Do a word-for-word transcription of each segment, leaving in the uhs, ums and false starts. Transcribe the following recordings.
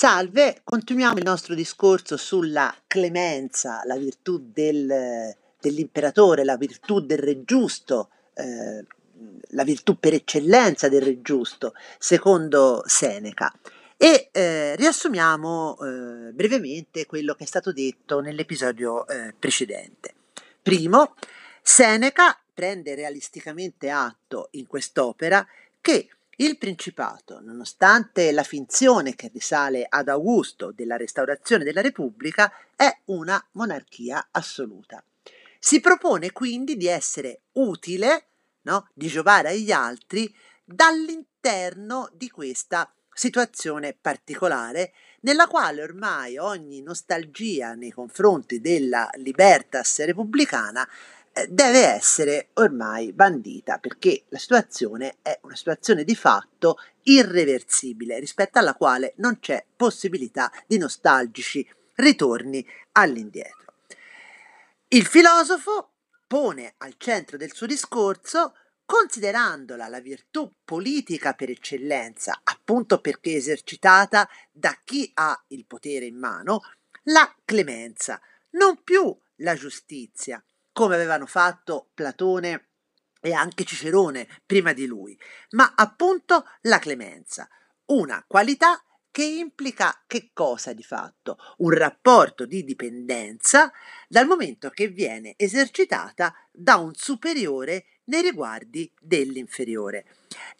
Salve, continuiamo il nostro discorso sulla clemenza, la virtù del, dell'imperatore, la virtù del re giusto, eh, la virtù per eccellenza del re giusto, secondo Seneca. E eh, riassumiamo eh, brevemente quello che è stato detto nell'episodio eh, precedente. Primo, Seneca prende realisticamente atto in quest'opera che il Principato, nonostante la finzione che risale ad Augusto della restaurazione della Repubblica, è una monarchia assoluta. Si propone quindi di essere utile, no? Di giovare agli altri dall'interno di questa situazione particolare nella quale ormai ogni nostalgia nei confronti della libertas repubblicana deve essere ormai bandita, perché la situazione è una situazione di fatto irreversibile rispetto alla quale non c'è possibilità di nostalgici ritorni all'indietro. Il filosofo pone al centro del suo discorso, considerandola la virtù politica per eccellenza, appunto perché esercitata da chi ha il potere in mano, la clemenza, non più la giustizia, come avevano fatto Platone e anche Cicerone prima di lui, ma appunto la clemenza, una qualità che implica che cosa di fatto? Un rapporto di dipendenza dal momento che viene esercitata da un superiore nei riguardi dell'inferiore.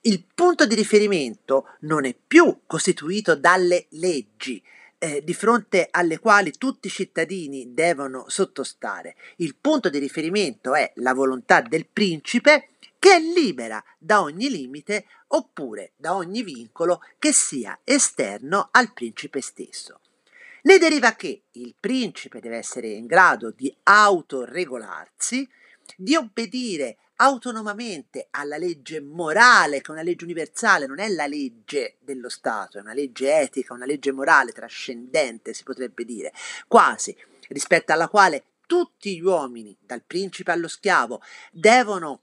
Il punto di riferimento non è più costituito dalle leggi, Eh, di fronte alle quali tutti i cittadini devono sottostare. Il punto di riferimento è la volontà del principe, che è libera da ogni limite oppure da ogni vincolo che sia esterno al principe stesso. Ne deriva che il principe deve essere in grado di autoregolarsi, di obbedire autonomamente alla legge morale, che è una legge universale, non è la legge dello Stato, è una legge etica, una legge morale trascendente, si potrebbe dire, quasi, rispetto alla quale tutti gli uomini, dal principe allo schiavo, devono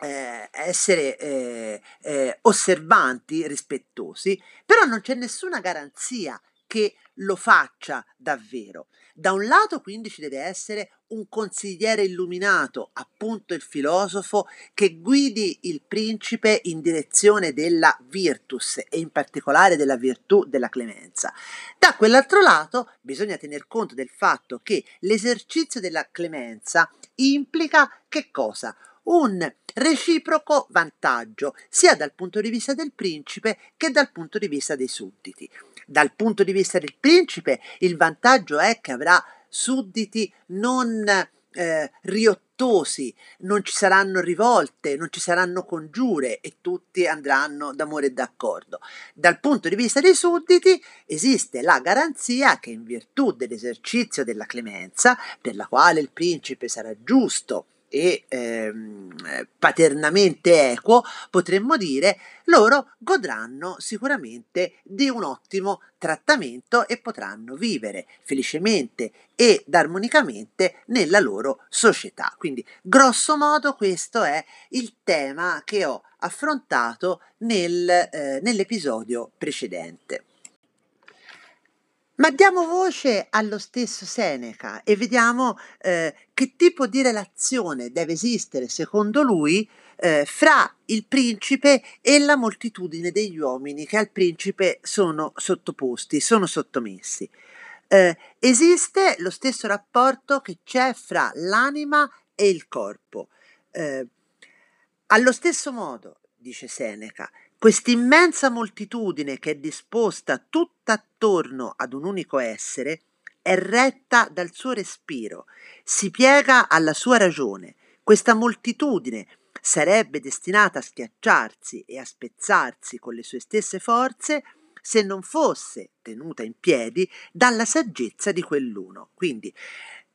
eh, essere eh, eh, osservanti, rispettosi, però non c'è nessuna garanzia che lo faccia davvero. Da un lato quindi ci deve essere un consigliere illuminato, appunto il filosofo, che guidi il principe in direzione della virtus e in particolare della virtù della clemenza. Da quell'altro lato bisogna tener conto del fatto che l'esercizio della clemenza implica che cosa? Un reciproco vantaggio sia dal punto di vista del principe che dal punto di vista dei sudditi. Dal punto di vista del principe il vantaggio è che avrà sudditi non eh, riottosi, non ci saranno rivolte, non ci saranno congiure e tutti andranno d'amore e d'accordo. Dal punto di vista dei sudditi esiste la garanzia che in virtù dell'esercizio della clemenza, per la quale il principe sarà giusto e ehm, paternamente equo, potremmo dire, loro godranno sicuramente di un ottimo trattamento e potranno vivere felicemente ed armonicamente nella loro società. Quindi, grosso modo, questo è il tema che ho affrontato nel, eh, nell'episodio precedente. Ma diamo voce allo stesso Seneca e vediamo eh, che tipo di relazione deve esistere, secondo lui, eh, fra il principe e la moltitudine degli uomini che al principe sono sottoposti, sono sottomessi. Eh, esiste lo stesso rapporto che c'è fra l'anima e il corpo. Eh, allo stesso modo, dice Seneca, quest'immensa moltitudine che è disposta tutta attorno ad un unico essere è retta dal suo respiro, si piega alla sua ragione. Questa moltitudine sarebbe destinata a schiacciarsi e a spezzarsi con le sue stesse forze se non fosse tenuta in piedi dalla saggezza di quell'uno. Quindi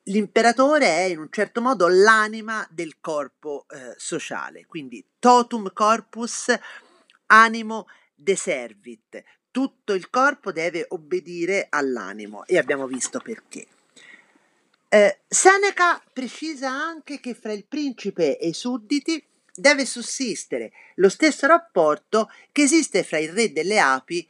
l'imperatore è in un certo modo l'anima del corpo eh, sociale, quindi totum corpus animo deservit, tutto il corpo deve obbedire all'animo e abbiamo visto perché. Eh, Seneca precisa anche che fra il principe e i sudditi deve sussistere lo stesso rapporto che esiste fra il re delle api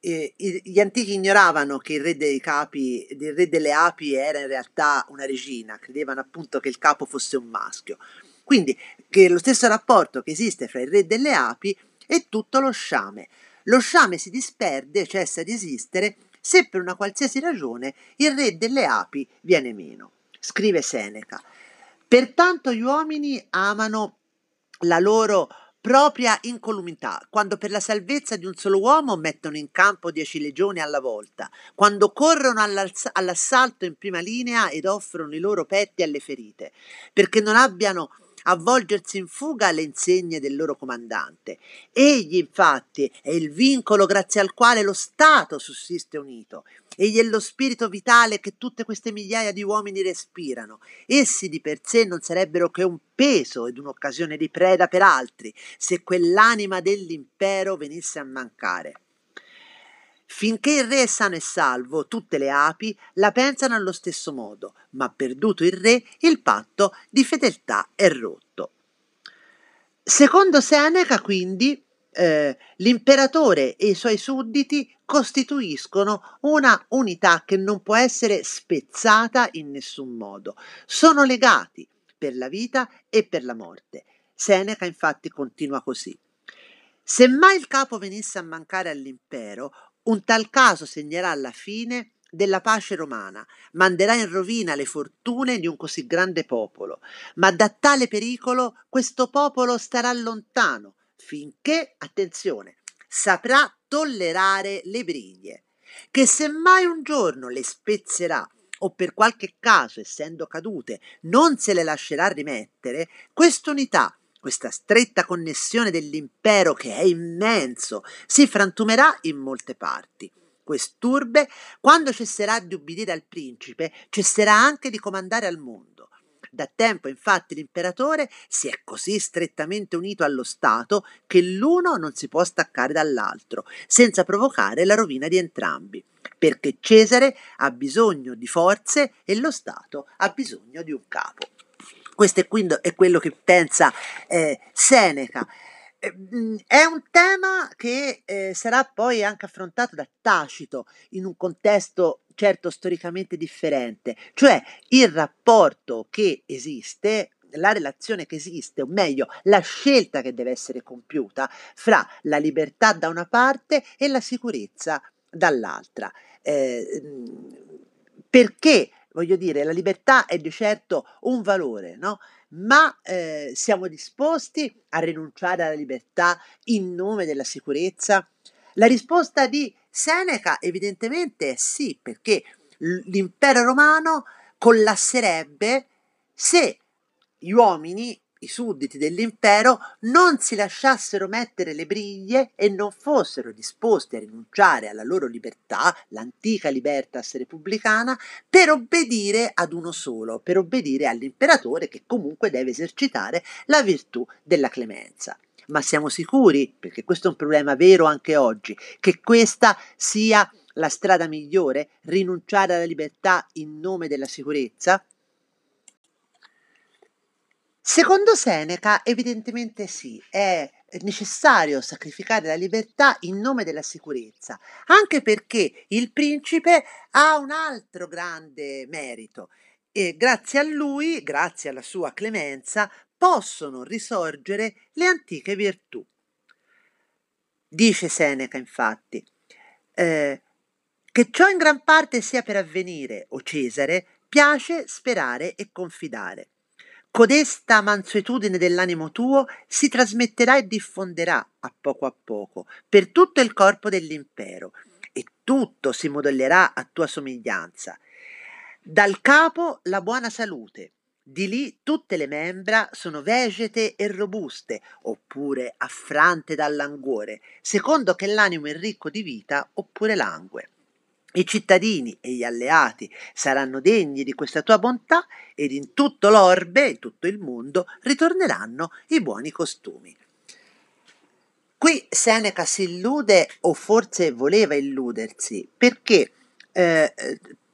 eh, gli antichi ignoravano che il re dei capi, il re delle api era in realtà una regina, credevano appunto che il capo fosse un maschio. Quindi che lo stesso rapporto che esiste fra il re delle api e tutto lo sciame. Lo sciame si disperde, cessa di esistere, se per una qualsiasi ragione il re delle api viene meno. Scrive Seneca: pertanto gli uomini amano la loro propria incolumità, quando per la salvezza di un solo uomo mettono in campo dieci legioni alla volta, quando corrono all'assalto in prima linea ed offrono i loro petti alle ferite, perché non abbiano a volgersi in fuga alle insegne del loro comandante. Egli, infatti, è il vincolo grazie al quale lo Stato sussiste unito. Egli è lo spirito vitale che tutte queste migliaia di uomini respirano. Essi di per sé non sarebbero che un peso ed un'occasione di preda per altri, se quell'anima dell'impero venisse a mancare. Finché il re è sano e salvo, tutte le api la pensano allo stesso modo, ma perduto il re, il patto di fedeltà è rotto. Secondo Seneca, quindi, eh, l'imperatore e i suoi sudditi costituiscono una unità che non può essere spezzata in nessun modo. Sono legati per la vita e per la morte. Seneca, infatti, continua così. Se mai il capo venisse a mancare all'impero, un tal caso segnerà la fine della pace romana, manderà in rovina le fortune di un così grande popolo, ma da tale pericolo questo popolo starà lontano, finché, attenzione, saprà tollerare le briglie, che semmai un giorno le spezzerà, o per qualche caso, essendo cadute, non se le lascerà rimettere, quest'unità, questa stretta connessione dell'impero, che è immenso, si frantumerà in molte parti. Quest'urbe, quando cesserà di ubbidire al principe, cesserà anche di comandare al mondo. Da tempo, infatti, l'imperatore si è così strettamente unito allo Stato che l'uno non si può staccare dall'altro, senza provocare la rovina di entrambi, perché Cesare ha bisogno di forze e lo Stato ha bisogno di un capo. Questo è, quindi, è quello che pensa eh, Seneca. Eh, è un tema che eh, sarà poi anche affrontato da Tacito in un contesto certo storicamente differente, cioè il rapporto che esiste, la relazione che esiste, o meglio la scelta che deve essere compiuta fra la libertà da una parte e la sicurezza dall'altra. Eh, perché? Voglio dire, la libertà è di certo un valore, no? Ma eh, siamo disposti a rinunciare alla libertà in nome della sicurezza? La risposta di Seneca evidentemente è sì, perché l'impero romano collasserebbe se gli uomini, i sudditi dell'impero, non si lasciassero mettere le briglie e non fossero disposti a rinunciare alla loro libertà, l'antica libertas repubblicana, per obbedire ad uno solo, per obbedire all'imperatore, che comunque deve esercitare la virtù della clemenza. Ma siamo sicuri, perché questo è un problema vero anche oggi, che questa sia la strada migliore, rinunciare alla libertà in nome della sicurezza? Secondo Seneca evidentemente sì, è necessario sacrificare la libertà in nome della sicurezza, anche perché il principe ha un altro grande merito e grazie a lui, grazie alla sua clemenza, possono risorgere le antiche virtù. Dice Seneca, infatti, eh, che ciò in gran parte sia per avvenire, o Cesare, piace sperare e confidare. Codesta mansuetudine dell'animo tuo si trasmetterà e diffonderà a poco a poco per tutto il corpo dell'impero e tutto si modellerà a tua somiglianza. Dal capo la buona salute, di lì tutte le membra sono vegete e robuste oppure affrante dal languore, secondo che l'animo è ricco di vita oppure langue. I cittadini e gli alleati saranno degni di questa tua bontà ed in tutto l'orbe, in tutto il mondo, ritorneranno i buoni costumi. Qui Seneca si illude, o forse voleva illudersi, perché eh,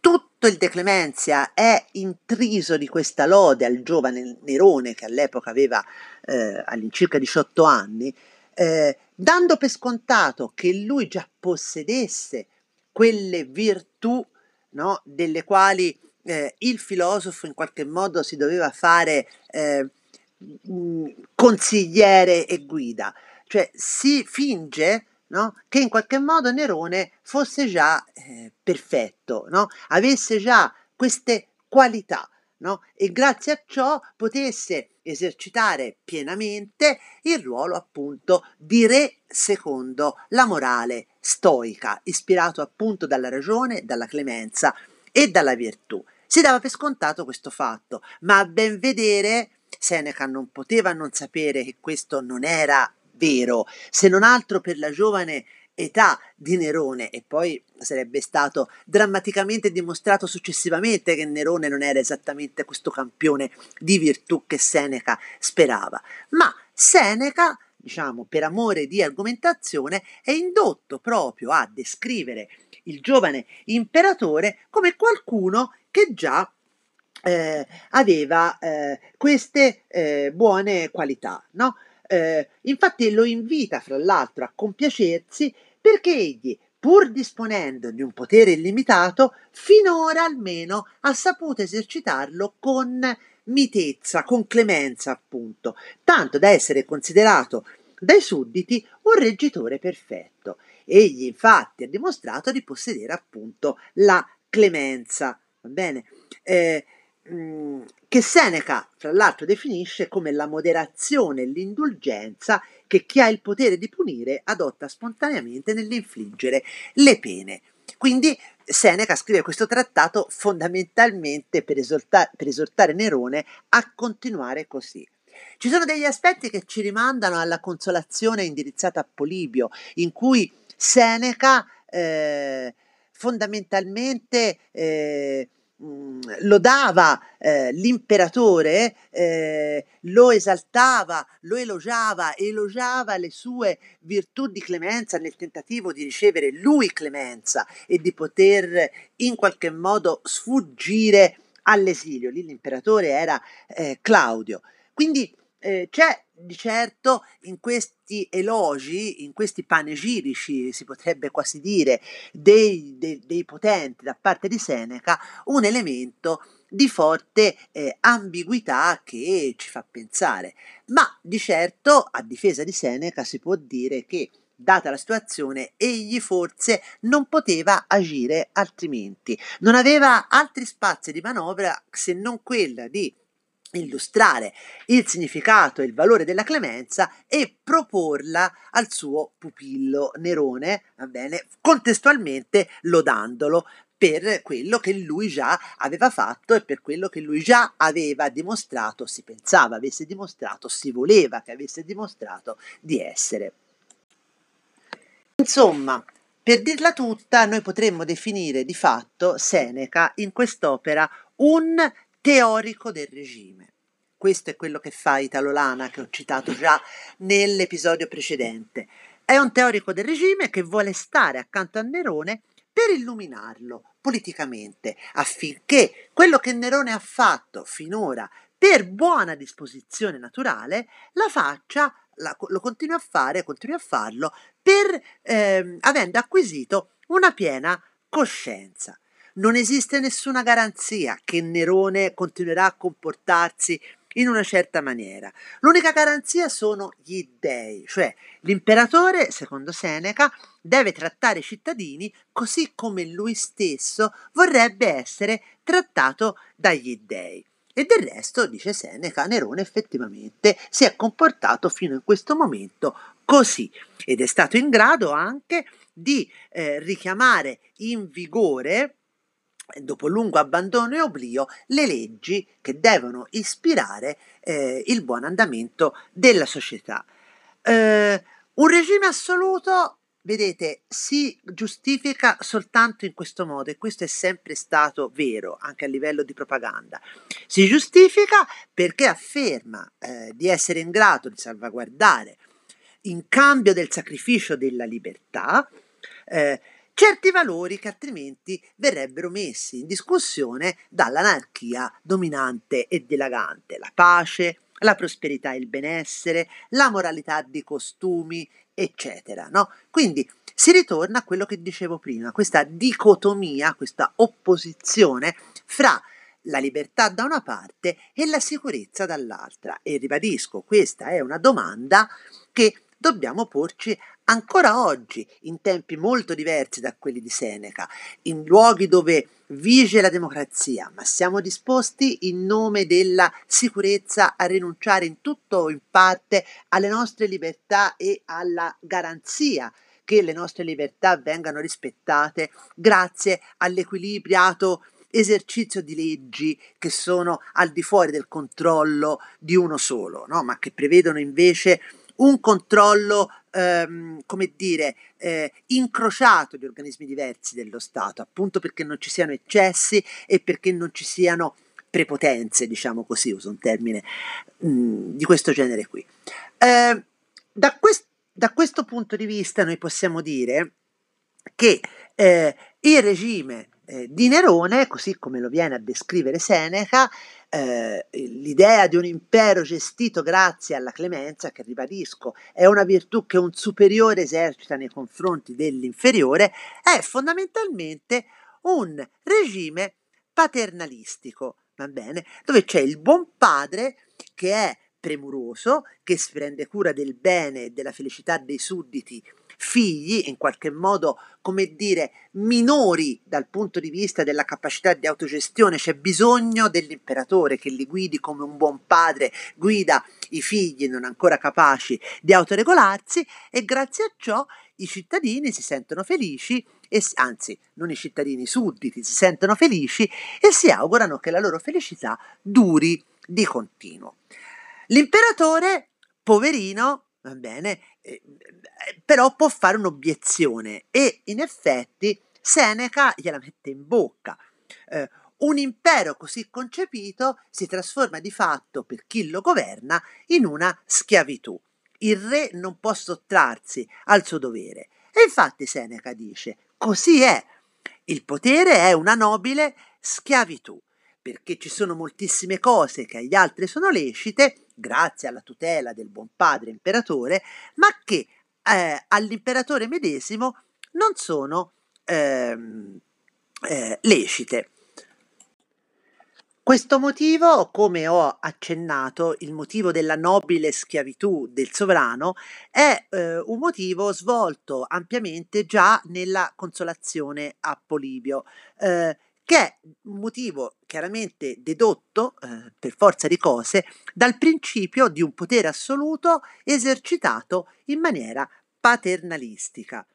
tutto il De Clementia è intriso di questa lode al giovane Nerone, che all'epoca aveva eh, all'incirca diciotto anni, eh, dando per scontato che lui già possedesse quelle virtù, no, delle quali eh, il filosofo in qualche modo si doveva fare eh, mh, consigliere e guida. Cioè si finge, no, che in qualche modo Nerone fosse già eh, perfetto, no? Avesse già queste qualità, no? E grazie a ciò potesse esercitare pienamente il ruolo appunto di re secondo la morale stoica, ispirato appunto dalla ragione, dalla clemenza e dalla virtù. Si dava per scontato questo fatto, ma a ben vedere Seneca non poteva non sapere che questo non era vero, se non altro per la giovane età di Nerone, e poi sarebbe stato drammaticamente dimostrato successivamente che Nerone non era esattamente questo campione di virtù che Seneca sperava. Ma Seneca, diciamo, per amore di argomentazione, è indotto proprio a descrivere il giovane imperatore come qualcuno che già eh, aveva eh, queste eh, buone qualità, no? Eh, infatti lo invita fra l'altro a compiacersi perché egli, pur disponendo di un potere illimitato, finora almeno ha saputo esercitarlo con mitezza, con clemenza appunto, tanto da essere considerato dai sudditi un reggitore perfetto. Egli infatti ha dimostrato di possedere appunto la clemenza, va bene? Eh, che Seneca fra l'altro definisce come la moderazione e l'indulgenza che chi ha il potere di punire adotta spontaneamente nell'infliggere le pene. Quindi Seneca scrive questo trattato fondamentalmente per esortare, per esortare Nerone a continuare così. Ci sono degli aspetti che ci rimandano alla consolazione indirizzata a Polibio, in cui Seneca eh, fondamentalmente eh, lodava eh, l'imperatore, eh, lo esaltava, lo elogiava, elogiava le sue virtù di clemenza nel tentativo di ricevere lui clemenza e di poter in qualche modo sfuggire all'esilio. Lì l'imperatore era eh, Claudio. Quindi eh, c'è di certo in questi elogi, in questi panegirici si potrebbe quasi dire, dei, dei, dei potenti da parte di Seneca, un elemento di forte eh, ambiguità che ci fa pensare. Ma di certo a difesa di Seneca si può dire che, data la situazione, egli forse non poteva agire altrimenti, non aveva altri spazi di manovra se non quella di illustrare il significato e il valore della clemenza e proporla al suo pupillo Nerone, va bene, contestualmente lodandolo per quello che lui già aveva fatto e per quello che lui già aveva dimostrato, si pensava avesse dimostrato, si voleva che avesse dimostrato di essere. Insomma, per dirla tutta, noi potremmo definire di fatto Seneca in quest'opera un teorico del regime. Questo è quello che fa Italo Lana, che ho citato già nell'episodio precedente. È un teorico del regime che vuole stare accanto a Nerone per illuminarlo politicamente, affinché quello che Nerone ha fatto finora per buona disposizione naturale la faccia, la, lo continui a fare, continui a farlo, per, eh, avendo acquisito una piena coscienza. Non esiste nessuna garanzia che Nerone continuerà a comportarsi in una certa maniera. L'unica garanzia sono gli dèi, cioè l'imperatore, secondo Seneca, deve trattare i cittadini così come lui stesso vorrebbe essere trattato dagli dèi. E del resto, dice Seneca, Nerone effettivamente si è comportato fino in questo momento così, ed è stato in grado anche di eh, richiamare in vigore, dopo lungo abbandono e oblio, le leggi che devono ispirare eh, il buon andamento della società. Eh, un regime assoluto, vedete, si giustifica soltanto in questo modo, e questo è sempre stato vero anche a livello di propaganda. Si giustifica perché afferma eh, di essere in grado di salvaguardare, in cambio del sacrificio della libertà, eh, certi valori che altrimenti verrebbero messi in discussione dall'anarchia dominante e dilagante: la pace, la prosperità e il benessere, la moralità di costumi, eccetera, no? Quindi si ritorna a quello che dicevo prima, questa dicotomia, questa opposizione fra la libertà da una parte e la sicurezza dall'altra. E ribadisco, questa è una domanda che dobbiamo porci ancora oggi, in tempi molto diversi da quelli di Seneca, in luoghi dove vige la democrazia, ma siamo disposti in nome della sicurezza a rinunciare in tutto o in parte alle nostre libertà e alla garanzia che le nostre libertà vengano rispettate grazie all'equilibrato esercizio di leggi che sono al di fuori del controllo di uno solo, no? Ma che prevedono invece un controllo, ehm, come dire, eh, incrociato di organismi diversi dello Stato, appunto perché non ci siano eccessi e perché non ci siano prepotenze, diciamo così, uso un termine mh, di questo genere qui. Eh, da, quest- da questo punto di vista noi possiamo dire che eh, il regime eh, di Nerone, così come lo viene a descrivere Seneca, Eh, l'idea di un impero gestito grazie alla clemenza, che ribadisco è una virtù che un superiore esercita nei confronti dell'inferiore, è fondamentalmente un regime paternalistico, va bene? Dove c'è il buon padre che è premuroso, che si prende cura del bene e della felicità dei sudditi figli, in qualche modo, come dire, minori dal punto di vista della capacità di autogestione. C'è bisogno dell'imperatore che li guidi come un buon padre guida i figli non ancora capaci di autoregolarsi, e grazie a ciò i cittadini si sentono felici, e, anzi non i cittadini, i sudditi si sentono felici e si augurano che la loro felicità duri di continuo. L'imperatore, poverino, va bene, eh, però può fare un'obiezione, e in effetti Seneca gliela mette in bocca. Eh, un impero così concepito si trasforma di fatto, per chi lo governa, in una schiavitù. Il re non può sottrarsi al suo dovere. E infatti Seneca dice: così è, il potere è una nobile schiavitù, perché ci sono moltissime cose che agli altri sono lecite, grazie alla tutela del buon padre imperatore, ma che eh, all'imperatore medesimo non sono eh, eh, lecite. Questo motivo, come ho accennato, il motivo della nobile schiavitù del sovrano, è eh, un motivo svolto ampiamente già nella Consolazione a Polibio, eh, che è un motivo chiaramente dedotto, eh, per forza di cose, dal principio di un potere assoluto esercitato in maniera paternalistica.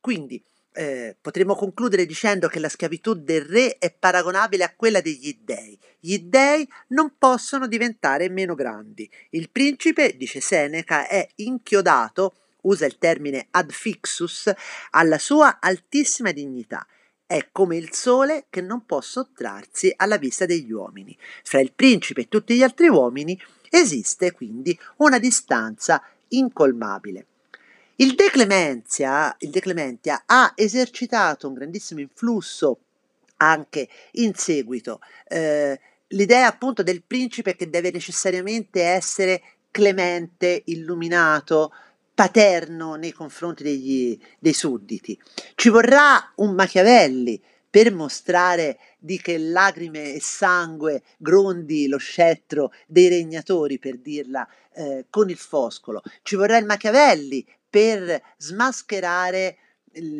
Quindi eh, potremmo concludere dicendo che la schiavitù del re è paragonabile a quella degli dèi. Gli dèi non possono diventare meno grandi. Il principe, dice Seneca, è inchiodato, usa il termine adfixus, alla sua altissima dignità. È come il sole che non può sottrarsi alla vista degli uomini. Fra il principe e tutti gli altri uomini esiste quindi una distanza incolmabile. Il De Clementia, il De Clementia ha esercitato un grandissimo influsso anche in seguito. Eh, l'idea appunto del principe che deve necessariamente essere clemente, illuminato, paterno nei confronti degli, dei sudditi. Ci vorrà un Machiavelli per mostrare di che lacrime e sangue grondi lo scettro dei regnatori, per dirla eh, con il Foscolo. Ci vorrà il Machiavelli per smascherare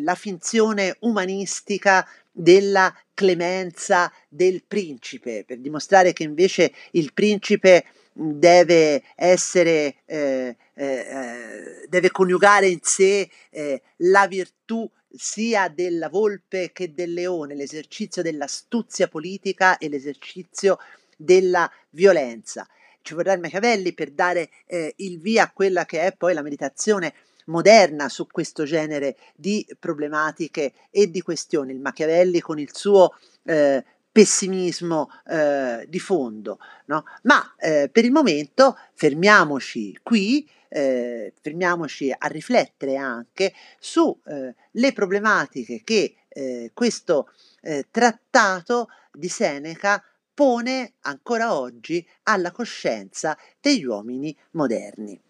la finzione umanistica della clemenza del principe, per dimostrare che invece il principe deve essere eh, eh, deve coniugare in sé eh, la virtù sia della volpe che del leone, l'esercizio dell'astuzia politica e l'esercizio della violenza. Ci vorrà il Machiavelli per dare eh, il via a quella che è poi la meditazione moderna su questo genere di problematiche e di questioni. Il Machiavelli con il suo eh, pessimismo eh, di fondo, no? Ma eh, per il momento fermiamoci qui, eh, fermiamoci a riflettere anche su eh, le problematiche che eh, questo eh, trattato di Seneca pone ancora oggi alla coscienza degli uomini moderni.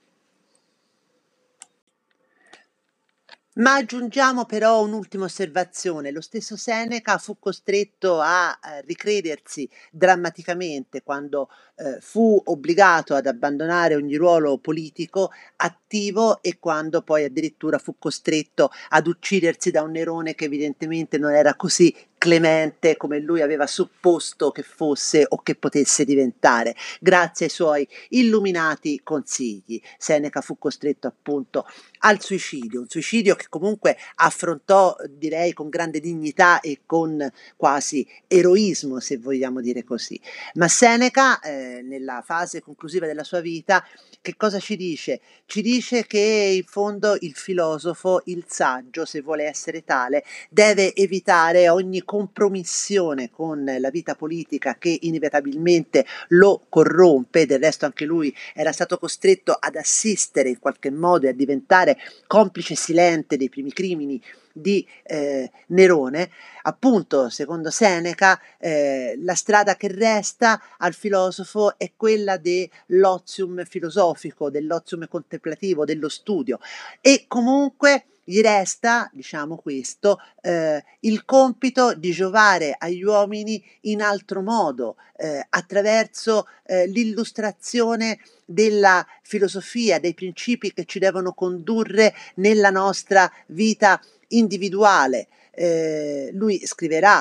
Ma aggiungiamo però un'ultima osservazione. Lo stesso Seneca fu costretto a eh, ricredersi drammaticamente quando eh, fu obbligato ad abbandonare ogni ruolo politico attivo e quando poi addirittura fu costretto ad uccidersi da un Nerone che evidentemente non era così clemente come lui aveva supposto che fosse o che potesse diventare, grazie ai suoi illuminati consigli. Seneca fu costretto appunto al suicidio, un suicidio che comunque affrontò, direi, con grande dignità e con quasi eroismo, se vogliamo dire così. Ma Seneca, eh, nella fase conclusiva della sua vita, che cosa ci dice? Ci dice che in fondo il filosofo, il saggio, se vuole essere tale, deve evitare ogni compromissione con la vita politica che inevitabilmente lo corrompe. Del resto anche lui era stato costretto ad assistere in qualche modo e a diventare complice silente dei primi crimini di eh, Nerone. Appunto, secondo Seneca, eh, la strada che resta al filosofo è quella dell'ozium filosofico, dell'ozium contemplativo, dello studio, e comunque gli resta, diciamo questo, eh, il compito di giovare agli uomini in altro modo, eh, attraverso eh, l'illustrazione della filosofia, dei principi che ci devono condurre nella nostra vita individuale. Eh, lui scriverà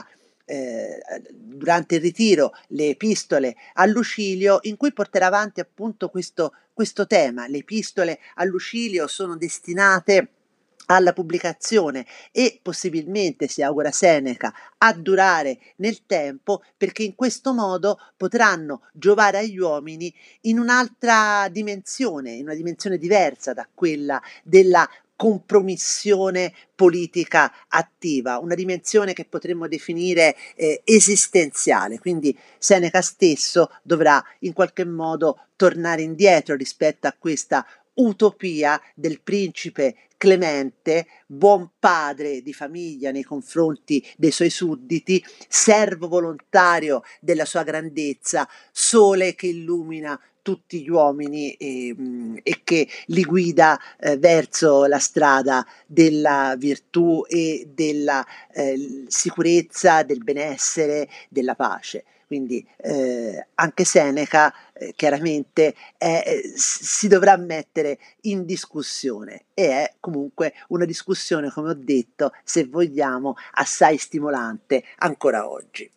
Eh, durante il ritiro le epistole a Lucilio, in cui porterà avanti appunto questo, questo tema. Le epistole a Lucilio sono destinate alla pubblicazione e possibilmente, si augura Seneca, a durare nel tempo, perché in questo modo potranno giovare agli uomini in un'altra dimensione, in una dimensione diversa da quella della compromissione politica attiva, una dimensione che potremmo definire eh, esistenziale. Quindi Seneca stesso dovrà in qualche modo tornare indietro rispetto a questa utopia del principe clemente, buon padre di famiglia nei confronti dei suoi sudditi, servo volontario della sua grandezza, sole che illumina tutti gli uomini e, e che li guida eh, verso la strada della virtù e della eh, sicurezza, del benessere, della pace. Quindi eh, anche Seneca eh, chiaramente è, si dovrà mettere in discussione, e è comunque una discussione, come ho detto, se vogliamo, assai stimolante ancora oggi.